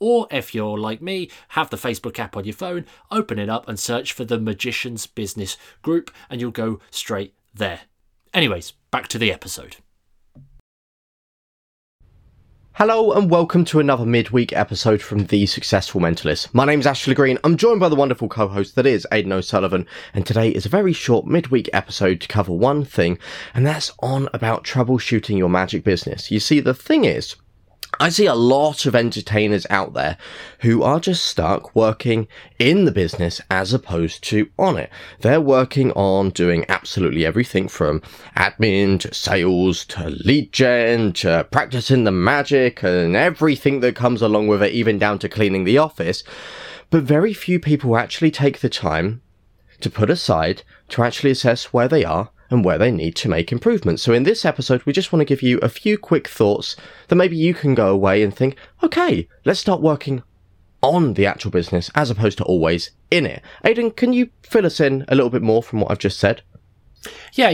Or if you're like me, have the Facebook app on your phone, open it up and search for The Magicians Business Group and you'll go straight there. Anyways, back to the episode. Hello and welcome to another midweek episode from The Successful Mentalist. My name's Ashley Green. I'm joined by the wonderful co-host that is Aidan O'Sullivan, and today is a very short midweek episode to cover one thing, and that's on about troubleshooting your magic business. You see, the thing is, I see a lot of entertainers out there who are just stuck working in the business as opposed to on it. They're working on doing absolutely everything from admin to sales to lead gen to practicing the magic and everything that comes along with it, even down to cleaning the office. But very few people actually take the time to put aside to actually assess where they are and where they need to make improvements. So in this episode, we just want to give you a few quick thoughts that maybe you can go away and think, okay, let's start working on the actual business as opposed to always in it. Aidan, can you fill us in a little bit more from what I've just said? Yeah,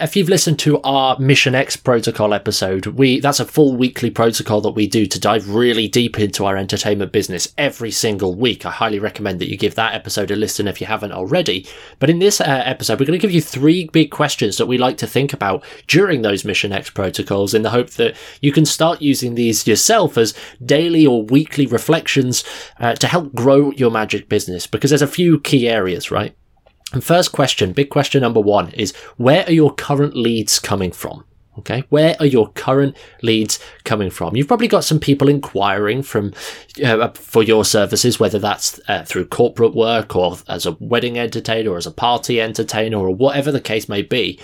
if you've listened to our Mission X protocol episode, that's a full weekly protocol that we do to dive really deep into our entertainment business every single week. I highly recommend that you give that episode a listen if you haven't already. But in this episode, we're going to give you three big questions that we like to think about during those Mission X protocols in the hope that you can start using these yourself as daily or weekly reflections to help grow your magic business, because there's a few key areas, right? And first question, big question number one, is where are your current leads coming from? Okay, where are your current leads coming from? You've probably got some people inquiring for your services, whether that's through corporate work or as a wedding entertainer or as a party entertainer or whatever the case may be.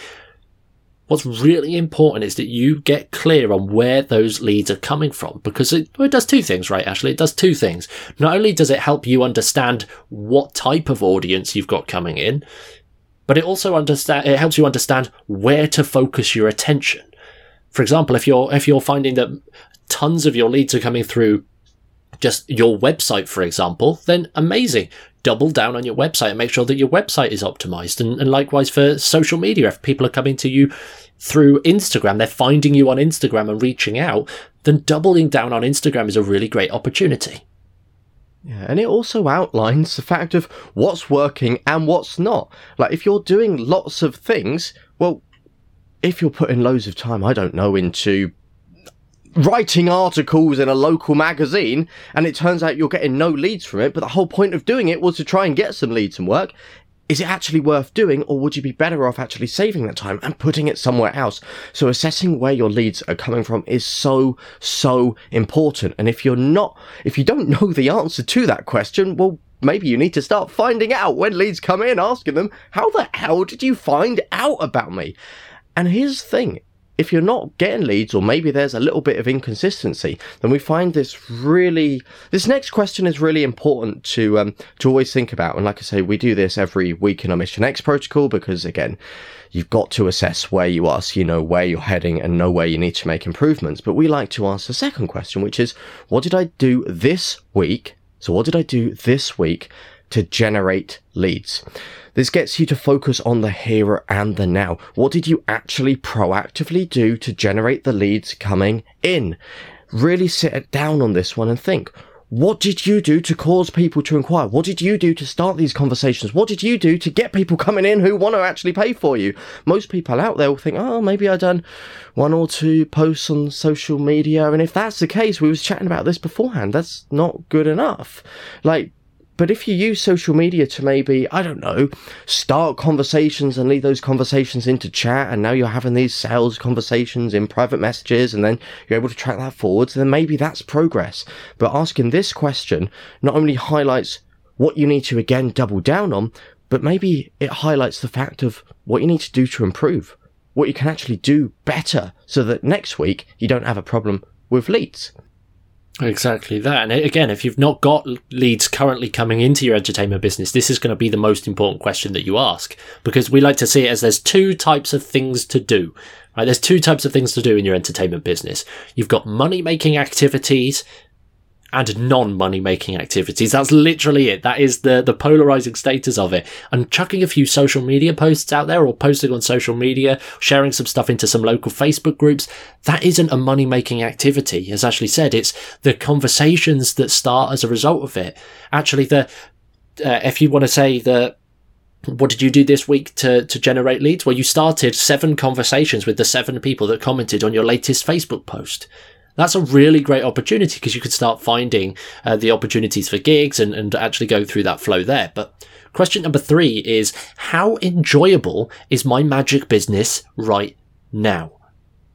What's really important is that you get clear on where those leads are coming from, because it does two things, right, Ashley? It does two things. Not only does it help you understand what type of audience you've got coming in, but it also helps you understand where to focus your attention. For example, if you're finding that tons of your leads are coming through just your website, for example, then amazing. Double down on your website and make sure that your website is optimized. And likewise for social media, if people are coming to you through Instagram, they're finding you on Instagram and reaching out, then doubling down on Instagram is a really great opportunity. Yeah, and it also outlines the fact of what's working and what's not. Like if you're doing lots of things, well, if you're putting loads of time, I don't know, into writing articles in a local magazine and it turns out you're getting no leads from it, but the whole point of doing it was to try and get some leads and work, is it actually worth doing, or would you be better off actually saving that time and putting it somewhere else? So assessing where your leads are coming from is so important, and if you don't know the answer to that question, well, maybe you need to start finding out when leads come in, asking them, how the hell did you find out about me? And here's the thing, if you're not getting leads, or maybe there's a little bit of inconsistency, then we find this next question is really important to always think about. And like I say, we do this every week in our Mission X protocol, because again, you've got to assess where you are so you know where you're heading and know where you need to make improvements. But we like to ask the second question, which is, what did I do this week? So what did I do this week to generate leads? This gets you to focus on the here and the now. What did you actually proactively do to generate the leads coming in? Really sit down on this one and think, what did you do to cause people to inquire? What did you do to start these conversations? What did you do to get people coming in who want to actually pay for you? Most people out there will think, oh, maybe I've done one or two posts on social media. And if that's the case, we was chatting about this beforehand, that's not good enough. But if you use social media to maybe, I don't know, start conversations and lead those conversations into chat, and now you're having these sales conversations in private messages, and then you're able to track that forward, then maybe that's progress. But asking this question not only highlights what you need to, again, double down on, but maybe it highlights the fact of what you need to do to improve, what you can actually do better so that next week you don't have a problem with leads. Exactly that. And again, if you've not got leads currently coming into your edutainment business, this is going to be the most important question that you ask, because we like to see it as there's two types of things to do. Right? There's two types of things to do in your entertainment business. You've got money-making activities and non-money-making activities. That's literally it. That is the polarizing status of it. And chucking a few social media posts out there, or posting on social media, sharing some stuff into some local Facebook groups, that isn't a money-making activity. As Ashley said, it's the conversations that start as a result of it. Actually, if you want to say that, what did you do this week to generate leads? Well, you started 7 conversations with the 7 people that commented on your latest Facebook post. That's a really great opportunity, because you could start finding the opportunities for gigs and actually go through that flow there. But question number 3 is, how enjoyable is my magic business right now?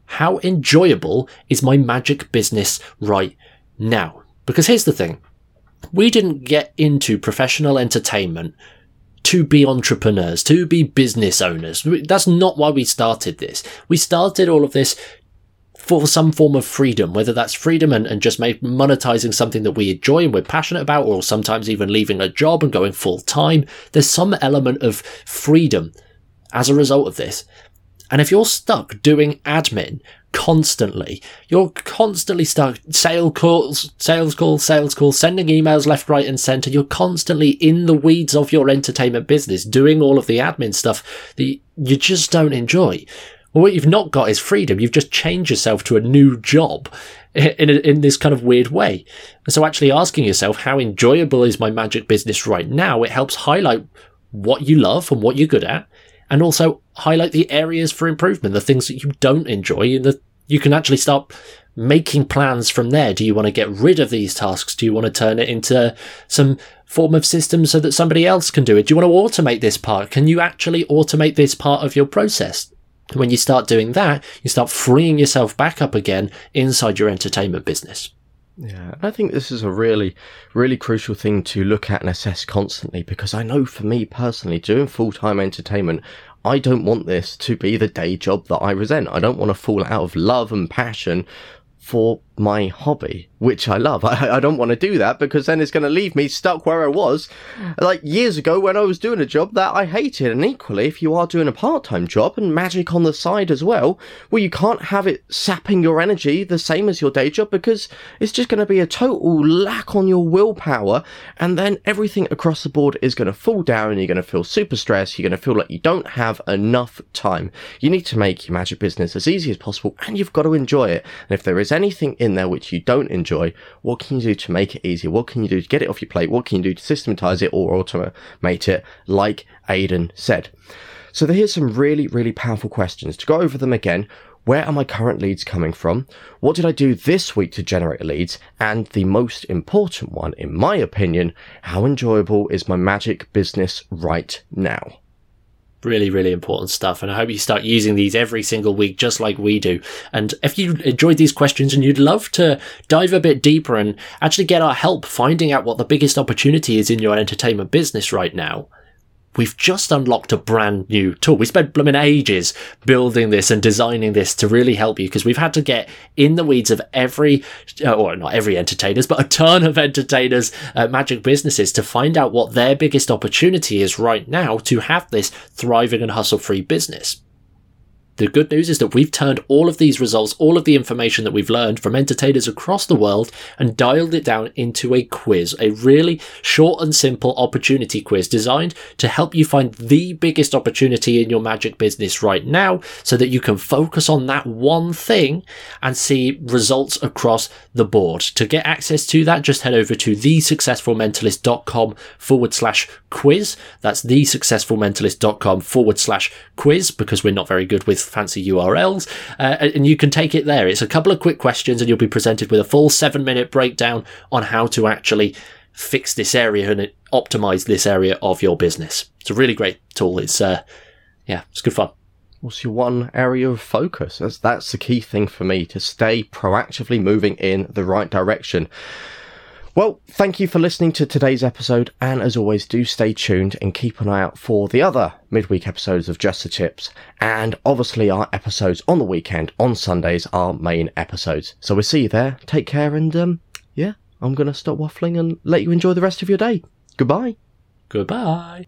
How enjoyable is my magic business right now? Because here's the thing. We didn't get into professional entertainment to be entrepreneurs, to be business owners. That's not why we started this. We started all of this for some form of freedom, whether that's freedom and just monetizing something that we enjoy and we're passionate about, or sometimes even leaving a job and going full time. There's some element of freedom as a result of this. And if you're stuck doing admin constantly, you're constantly stuck, sales calls, sending emails left, right and center. You're constantly in the weeds of your entertainment business, doing all of the admin stuff that you just don't enjoy. Well, what you've not got is freedom. You've just changed yourself to a new job in this kind of weird way. And so actually asking yourself, how enjoyable is my magic business right now? It helps highlight what you love and what you're good at, and also highlight the areas for improvement, the things that you don't enjoy, and that you can actually start making plans from there. Do you want to get rid of these tasks? Do you want to turn it into some form of system so that somebody else can do it? Do you want to automate this part? Can you actually automate this part of your process? When you start doing that, you start freeing yourself back up again inside your entertainment business. Yeah, I think this is a really, really crucial thing to look at and assess constantly, because I know for me personally, doing full-time entertainment, I don't want this to be the day job that I resent. I don't want to fall out of love and passion for my hobby, which I love. I don't want to do that, because then it's going to leave me stuck where I was like years ago when I was doing a job that I hated. And equally, if you are doing a part-time job and magic on the side as well, you can't have it sapping your energy the same as your day job, because it's just going to be a total lack on your willpower, and then everything across the board is going to fall down. You're going to feel super stressed. You're going to feel like you don't have enough time. You need to make your magic business as easy as possible, and you've got to enjoy it. And if there is anything in there which you don't enjoy, what can you do to make it easier? What can you do to get it off your plate? What can you do to systematize it or automate it, like Aidan said? So here's some really, really powerful questions. To go over them again, where are my current leads coming from? What did I do this week to generate leads? And the most important one, in my opinion, how enjoyable is my magic business right now? Really, really important stuff. And I hope you start using these every single week, just like we do. And if you enjoyed these questions and you'd love to dive a bit deeper and actually get our help finding out what the biggest opportunity is in your entertainment business right now, we've just unlocked a brand new tool. We spent blooming ages building this and designing this to really help you, because we've had to get in the weeds of every, or not every entertainers, but a ton of entertainers, magic businesses, to find out what their biggest opportunity is right now to have this thriving and hustle-free business. The good news is that we've turned all of these results, all of the information that we've learned from entertainers across the world, and dialed it down into a quiz, a really short and simple opportunity quiz designed to help you find the biggest opportunity in your magic business right now, so that you can focus on that one thing and see results across the board. To get access to that, just head over to TheSuccessfulMentalist.com/quiz. That's TheSuccessfulMentalist.com/quiz, because we're not very good with fancy URLs, and you can take it there. It's a couple of quick questions, and you'll be presented with a full 7-minute breakdown on how to actually fix this area and optimize this area of your business. It's a really great tool. It's it's good fun. What's your one area of focus? That's the key thing for me, to stay proactively moving in the right direction. Well, thank you for listening to today's episode, and as always, do stay tuned and keep an eye out for the other midweek episodes of Just the Tips, and obviously our episodes on the weekend, on Sundays, our main episodes. So we'll see you there. Take care, and I'm going to stop waffling and let you enjoy the rest of your day. Goodbye. Goodbye.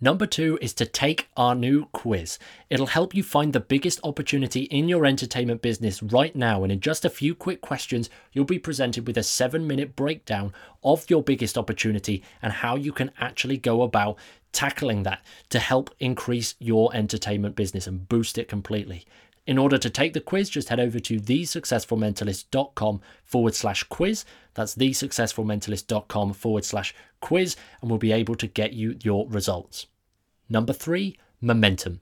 Number 2 is to take our new quiz. It'll help you find the biggest opportunity in your entertainment business right now. And in just a few quick questions, you'll be presented with a 7-minute breakdown of your biggest opportunity and how you can actually go about tackling that to help increase your entertainment business and boost it completely. In order to take the quiz, just head over to thesuccessfulmentalist.com /quiz. That's thesuccessfulmentalist.com /quiz, and we'll be able to get you your results. Number 3, Momentum.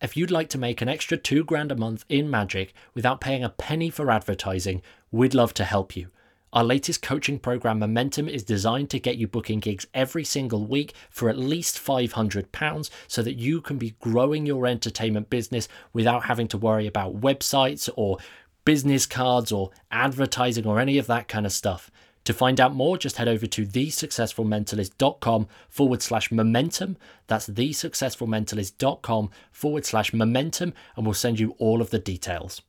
If you'd like to make an extra $2,000 a month in magic without paying a penny for advertising, we'd love to help you. Our latest coaching program, Momentum, is designed to get you booking gigs every single week for at least £500 so that you can be growing your entertainment business without having to worry about websites or business cards or advertising or any of that kind of stuff. To find out more, just head over to thesuccessfulmentalist.com /momentum. That's thesuccessfulmentalist.com /momentum, and we'll send you all of the details.